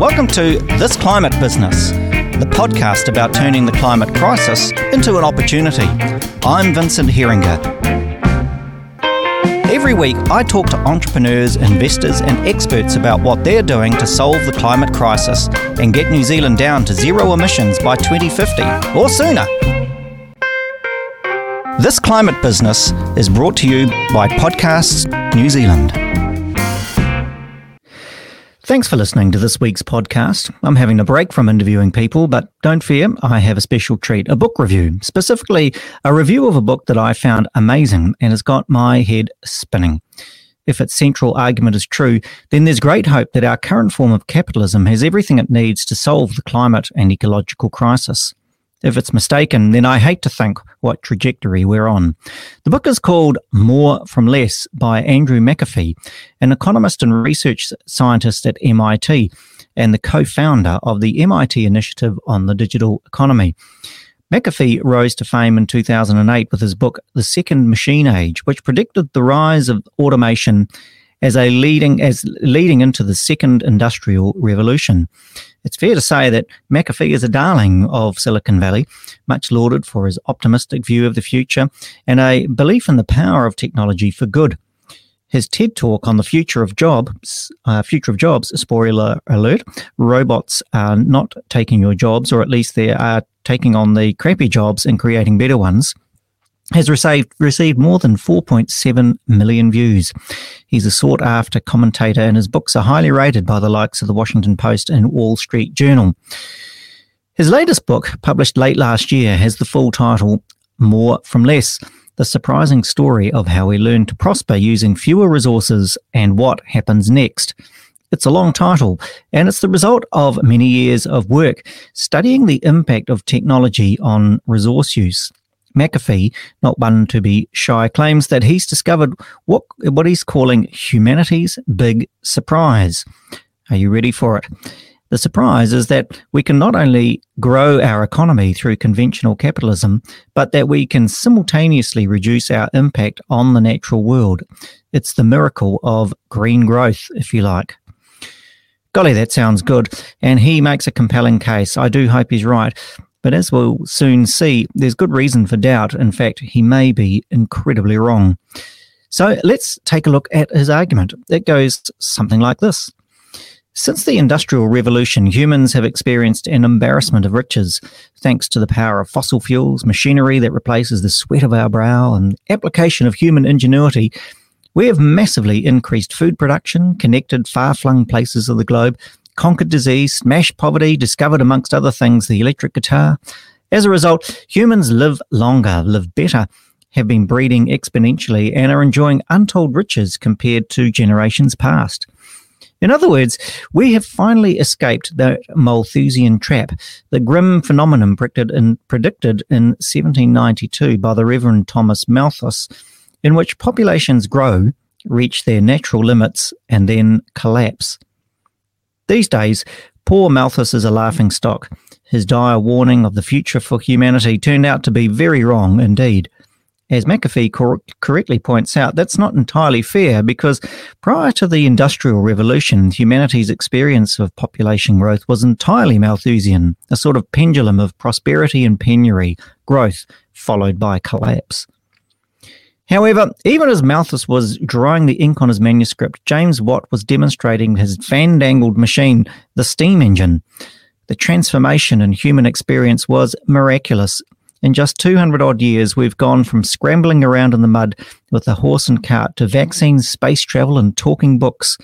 Welcome to This Climate Business, the podcast about turning the climate crisis into an opportunity. I'm Vincent Heringer. Every week, I talk to entrepreneurs, investors and experts about what they're doing to solve the climate crisis and get New Zealand down to zero emissions by 2050 or sooner. This Climate Business is brought to you by Podcasts New Zealand. Thanks for listening to this week's podcast. I'm having a break from interviewing people, but don't fear, I have a special treat, a book review, specifically a review of a book that I found amazing and has got my head spinning. If its central argument is true, then there's great hope that our current form of capitalism has everything it needs to solve the climate and ecological crisis. If it's mistaken, then I hate to think what trajectory we're on. The book is called More from Less by Andrew McAfee, an economist and research scientist at MIT and the co-founder of the MIT Initiative on the Digital Economy. McAfee rose to fame in 2008 with his book The Second Machine Age, which predicted the rise of automation as leading into the second industrial revolution. It's fair to say that McAfee is a darling of Silicon Valley, much lauded for his optimistic view of the future and a belief in the power of technology for good. His TED Talk on the future of jobs, spoiler alert, robots are not taking your jobs, or at least they are taking on the crappy jobs and creating better ones, has received more than 4.7 million views. He's a sought-after commentator, and his books are highly rated by the likes of the Washington Post and Wall Street Journal. His latest book, published late last year, has the full title, More from Less, The Surprising Story of How We Learn to Prosper Using Fewer Resources and What Happens Next. It's a long title, and it's the result of many years of work studying the impact of technology on resource use. McAfee, not one to be shy, claims that he's discovered what he's calling humanity's big surprise. Are you ready for it? The surprise is that we can not only grow our economy through conventional capitalism, but that we can simultaneously reduce our impact on the natural world. It's the miracle of green growth, if you like. Golly, that sounds good. And he makes a compelling case. I do hope he's right. But as we'll soon see, there's good reason for doubt. In fact, he may be incredibly wrong. So let's take a look at his argument. It goes something like this. Since the Industrial Revolution, humans have experienced an embarrassment of riches, thanks to the power of fossil fuels, machinery that replaces the sweat of our brow, and application of human ingenuity. We have massively increased food production, connected far-flung places of the globe, conquered disease, smashed poverty, discovered, amongst other things, the electric guitar. As a result, humans live longer, live better, have been breeding exponentially, and are enjoying untold riches compared to generations past. In other words, we have finally escaped the Malthusian trap, the grim phenomenon predicted in 1792 by the Reverend Thomas Malthus, in which populations grow, reach their natural limits, and then collapse. These days, poor Malthus is a laughingstock. His dire warning of the future for humanity turned out to be very wrong indeed. As McAfee correctly points out, that's not entirely fair, because prior to the Industrial Revolution, humanity's experience of population growth was entirely Malthusian, a sort of pendulum of prosperity and penury, growth followed by collapse. However, even as Malthus was drawing the ink on his manuscript, James Watt was demonstrating his fandangled machine, the steam engine. The transformation in human experience was miraculous. In just 200-odd years, we've gone from scrambling around in the mud with a horse and cart to vaccines, space travel, and talking books.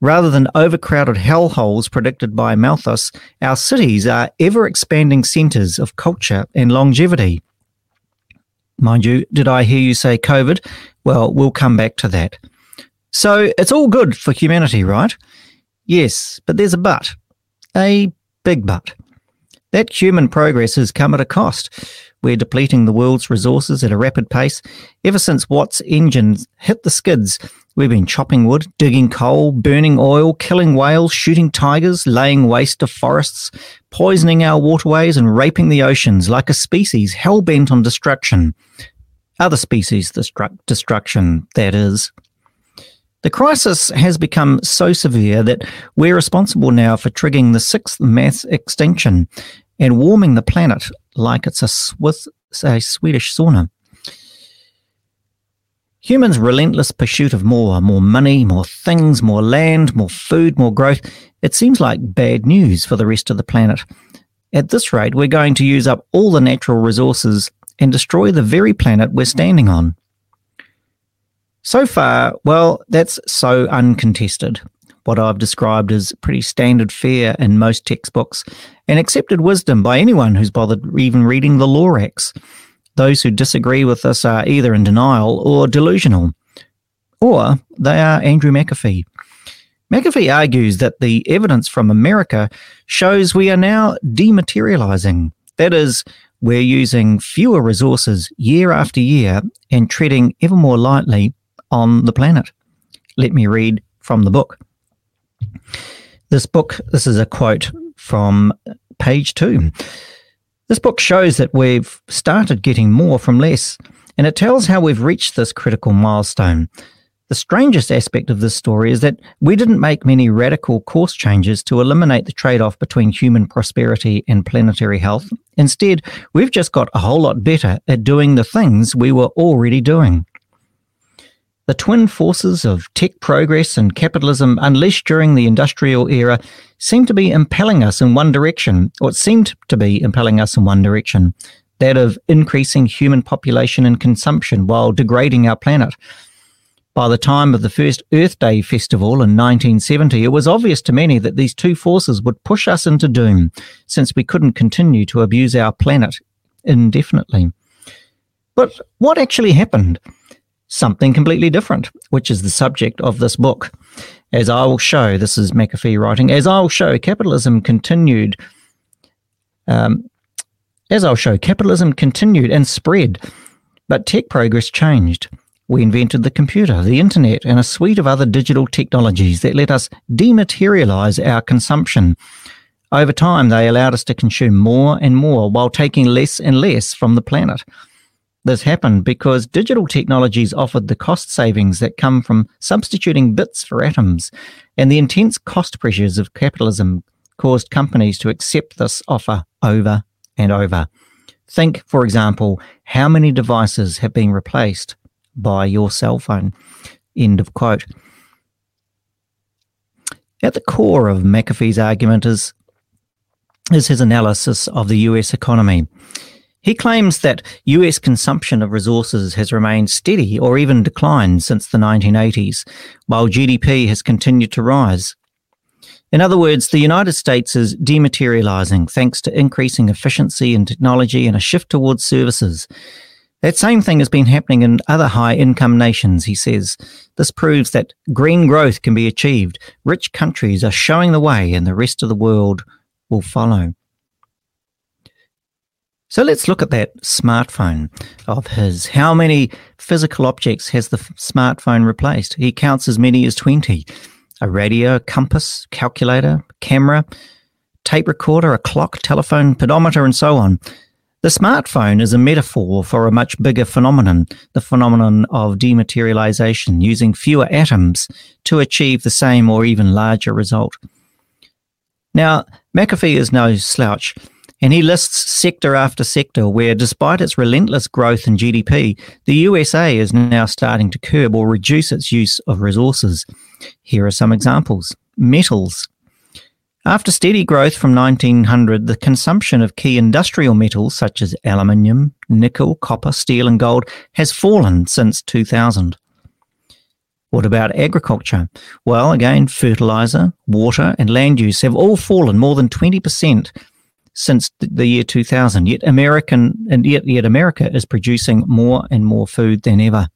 Rather than overcrowded hellholes predicted by Malthus, our cities are ever-expanding centres of culture and longevity. Mind you, did I hear you say COVID? Well, we'll come back to that. So it's all good for humanity, right? Yes, but there's a but. A big but. That human progress has come at a cost. We're depleting the world's resources at a rapid pace. Ever since Watt's engines hit the skids, we've been chopping wood, digging coal, burning oil, killing whales, shooting tigers, laying waste to forests, poisoning our waterways and raping the oceans like a species hell-bent on destruction. Other species' destruction, that is. The crisis has become so severe that we're responsible now for triggering the sixth mass extinction and warming the planet like it's a Swedish sauna. Humans' relentless pursuit of more money, more things, more land, more food, more growth, it seems like bad news for the rest of the planet. At this rate, we're going to use up all the natural resources and destroy the very planet we're standing on. So far, well, that's so uncontested. What I've described as pretty standard fare in most textbooks and accepted wisdom by anyone who's bothered even reading the Lorax. Those who disagree with this are either in denial or delusional, or they are Andrew McAfee. McAfee argues that the evidence from America shows we are now dematerializing. That is, we're using fewer resources year after year and treading ever more lightly on the planet. Let me read from the book. This is a quote from page 2. This book shows that we've started getting more from less, and it tells how we've reached this critical milestone. The strangest aspect of this story is that we didn't make many radical course changes to eliminate the trade-off between human prosperity and planetary health. Instead, we've just got a whole lot better at doing the things we were already doing. The twin forces of tech progress and capitalism unleashed during the industrial era seem to be impelling us in one direction, or it seemed to be impelling us in one direction, that of increasing human population and consumption while degrading our planet. By the time of the first Earth Day festival in 1970, it was obvious to many that these two forces would push us into doom, since we couldn't continue to abuse our planet indefinitely. But what actually happened? Something completely different, which is the subject of this book. As I will show, this is McAfee writing, capitalism continued and spread, but tech progress changed. We invented the computer, the internet, and a suite of other digital technologies that let us dematerialize our consumption. Over time, they allowed us to consume more and more while taking less and less from the planet. This happened because digital technologies offered the cost savings that come from substituting bits for atoms, and the intense cost pressures of capitalism caused companies to accept this offer over and over. Think, for example, how many devices have been replaced by your cell phone. End of quote. At the core of McAfee's argument is his analysis of the US economy. He claims that US consumption of resources has remained steady or even declined since the 1980s, while GDP has continued to rise. In other words, the United States is dematerializing thanks to increasing efficiency and technology and a shift towards services. That same thing has been happening in other high-income nations, he says. This proves that green growth can be achieved. Rich countries are showing the way and the rest of the world will follow. So let's look at that smartphone of his. How many physical objects has the smartphone replaced? He counts as many as 20. A radio, compass, calculator, camera, tape recorder, a clock, telephone, pedometer, and so on. The smartphone is a metaphor for a much bigger phenomenon, the phenomenon of dematerialization, using fewer atoms to achieve the same or even larger result. Now, McAfee is no slouch. And he lists sector after sector where, despite its relentless growth in GDP, the USA is now starting to curb or reduce its use of resources. Here are some examples. Metals. After steady growth from 1900, the consumption of key industrial metals such as aluminium, nickel, copper, steel and gold has fallen since 2000. What about agriculture? Well, again, fertilizer, water and land use have all fallen more than 20%. Since the year 2000, yet America is producing more and more food than ever.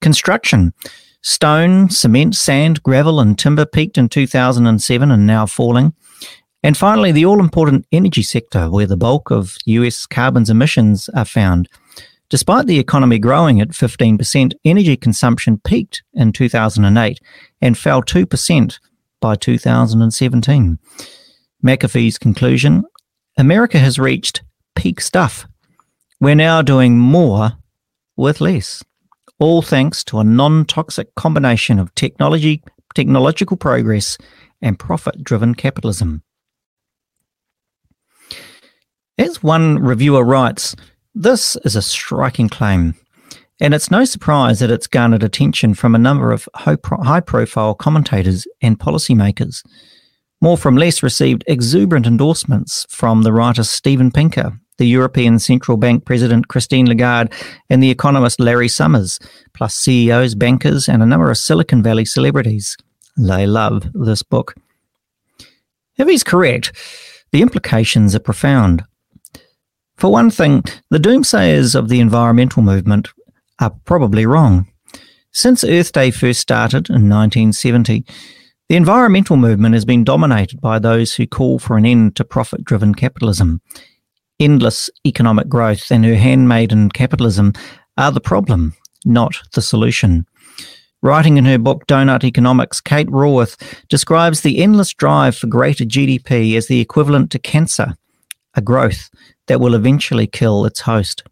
Construction. Stone, cement, sand, gravel and timber peaked in 2007 and now falling. And finally, the all-important energy sector, where the bulk of US carbon emissions are found. Despite the economy growing at 15%, energy consumption peaked in 2008 and fell 2% by 2017. McAfee's conclusion, America has reached peak stuff. We're now doing more with less, all thanks to a non-toxic combination of technology, technological progress, and profit-driven capitalism. As one reviewer writes, this is a striking claim, and it's no surprise that it's garnered attention from a number of high-profile commentators and policymakers. More from Less received exuberant endorsements from the writer Steven Pinker, the European Central Bank President Christine Lagarde, and the economist Larry Summers, plus CEOs, bankers, and a number of Silicon Valley celebrities. They love this book. If he's correct, the implications are profound. For one thing, the doomsayers of the environmental movement are probably wrong. Since Earth Day first started in 1970, the environmental movement has been dominated by those who call for an end to profit-driven capitalism. Endless economic growth and her handmaiden capitalism are the problem, not the solution. Writing in her book Doughnut Economics, Kate Raworth describes the endless drive for greater GDP as the equivalent to cancer, a growth that will eventually kill its host.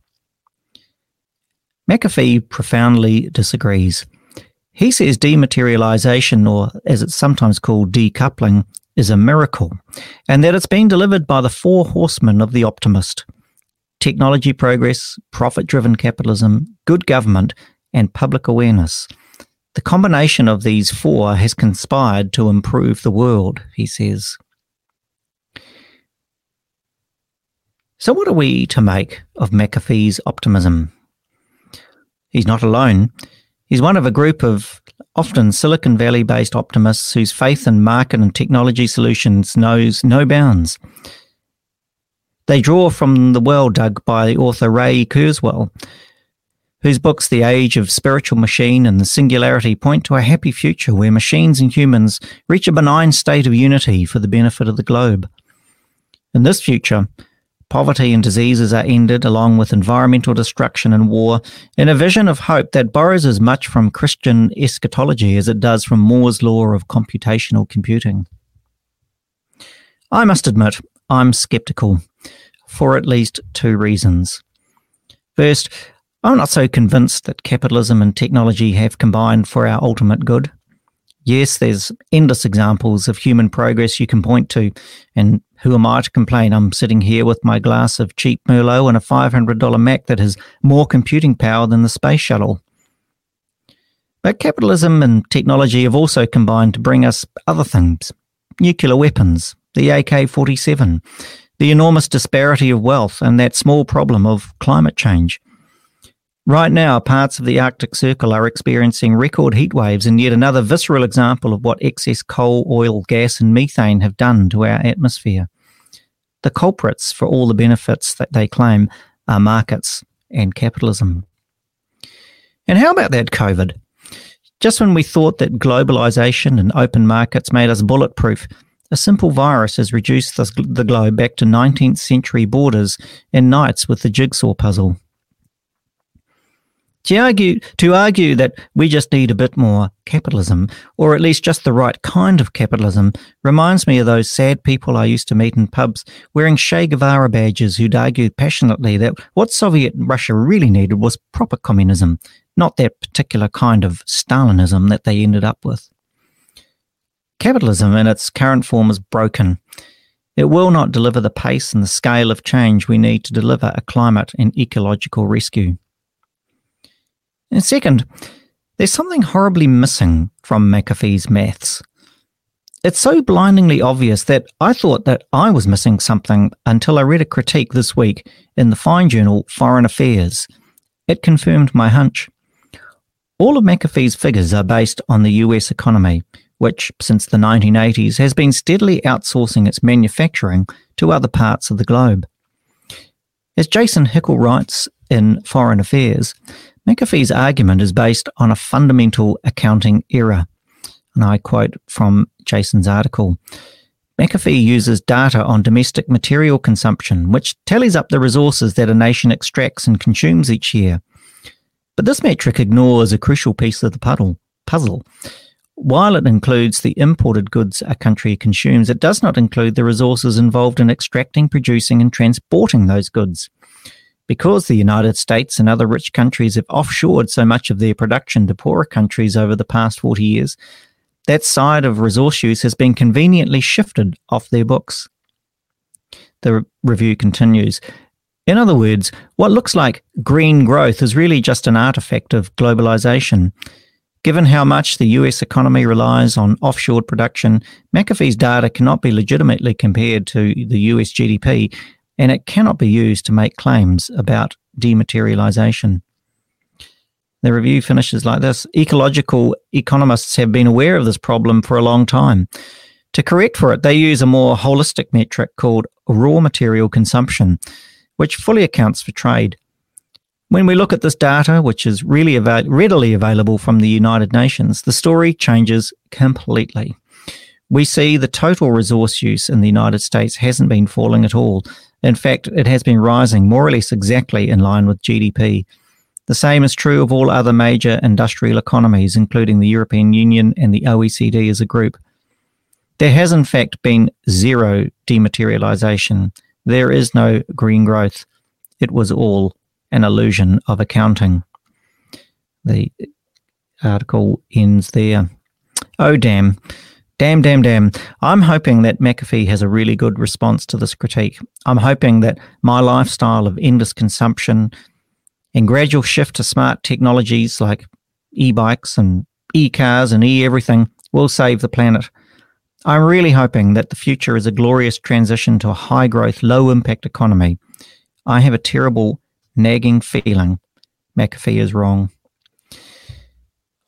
McAfee profoundly disagrees. He says dematerialization, or as it's sometimes called, decoupling, is a miracle, and that it's been delivered by the four horsemen of the optimist: technology progress, profit-driven capitalism, good government, and public awareness. The combination of these four has conspired to improve the world, he says. So what are we to make of McAfee's optimism? He's not alone. He's one of a group of often Silicon Valley-based optimists whose faith in market and technology solutions knows no bounds. They draw from the well dug by author Ray Kurzweil, whose books The Age of Spiritual Machine and The Singularity point to a happy future where machines and humans reach a benign state of unity for the benefit of the globe. In this future, poverty and diseases are ended, along with environmental destruction and war, in a vision of hope that borrows as much from Christian eschatology as it does from Moore's law of computational computing. I must admit, I'm sceptical, for at least two reasons. First, I'm not so convinced that capitalism and technology have combined for our ultimate good. Yes, there's endless examples of human progress you can point to, and who am I to complain? I'm sitting here with my glass of cheap Merlot and a $500 Mac that has more computing power than the space shuttle. But capitalism and technology have also combined to bring us other things: nuclear weapons, the AK-47, the enormous disparity of wealth, and that small problem of climate change. Right now, parts of the Arctic Circle are experiencing record heat waves, and yet another visceral example of what excess coal, oil, gas and methane have done to our atmosphere. The culprits for all the benefits that they claim are markets and capitalism. And how about that COVID? Just when we thought that globalization and open markets made us bulletproof, a simple virus has reduced the globe back to 19th century borders and nights with the jigsaw puzzle. To argue that we just need a bit more capitalism, or at least just the right kind of capitalism, reminds me of those sad people I used to meet in pubs wearing Che Guevara badges who'd argued passionately that what Soviet Russia really needed was proper communism, not that particular kind of Stalinism that they ended up with. Capitalism in its current form is broken. It will not deliver the pace and the scale of change we need to deliver a climate and ecological rescue. And second, there's something horribly missing from McAfee's maths. It's so blindingly obvious that I thought that I was missing something until I read a critique this week in the fine journal Foreign Affairs. It confirmed my hunch. All of McAfee's figures are based on the US economy, which since the 1980s has been steadily outsourcing its manufacturing to other parts of the globe. As Jason Hickel writes in Foreign Affairs, McAfee's argument is based on a fundamental accounting error, and I quote from Jason's article. McAfee uses data on domestic material consumption, which tallies up the resources that a nation extracts and consumes each year. But this metric ignores a crucial piece of the puzzle. While it includes the imported goods a country consumes, it does not include the resources involved in extracting, producing, and transporting those goods. Because the United States and other rich countries have offshored so much of their production to poorer countries over the past 40 years, that side of resource use has been conveniently shifted off their books. The review continues. In other words, what looks like green growth is really just an artifact of globalization. Given how much the US economy relies on offshore production, McAfee's data cannot be legitimately compared to the US GDP, and it cannot be used to make claims about dematerialization. The review finishes like this. Ecological economists have been aware of this problem for a long time. To correct for it, they use a more holistic metric called raw material consumption, which fully accounts for trade. When we look at this data, which is really readily available from the United Nations, the story changes completely. We see the total resource use in the United States hasn't been falling at all. In fact, it has been rising more or less exactly in line with GDP. The same is true of all other major industrial economies, including the European Union and the OECD as a group. There has, in fact, been zero dematerialization. There is no green growth. It was all an illusion of accounting. The article ends there. Oh, damn. Damn, damn, damn. I'm hoping that McAfee has a really good response to this critique. I'm hoping that my lifestyle of endless consumption and gradual shift to smart technologies like e-bikes and e-cars and e-everything will save the planet. I'm really hoping that the future is a glorious transition to a high-growth, low-impact economy. I have a terrible, nagging feeling McAfee is wrong.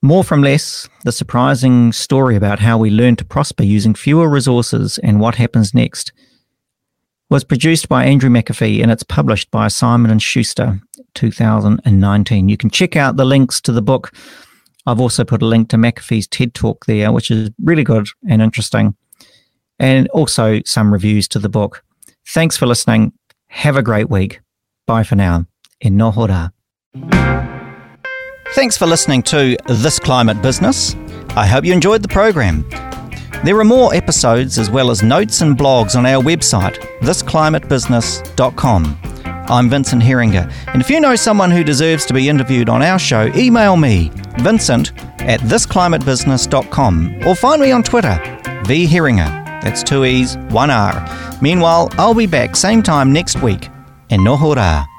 More from Less, the surprising story about how we learn to prosper using fewer resources and what happens next, was produced by Andrew McAfee and it's published by Simon & Schuster, 2019. You can check out the links to the book. I've also put a link to McAfee's TED Talk there, which is really good and interesting, and also some reviews to the book. Thanks for listening. Have a great week. Bye for now. E noho rā. Thanks for listening to This Climate Business. I hope you enjoyed the program. There are more episodes as well as notes and blogs on our website, thisclimatebusiness.com. I'm Vincent Heringer, and if you know someone who deserves to be interviewed on our show, email me, vincent@thisclimatebusiness.com, or find me on Twitter, vheringer. That's two E's, one R. Meanwhile, I'll be back same time next week. E noho rā.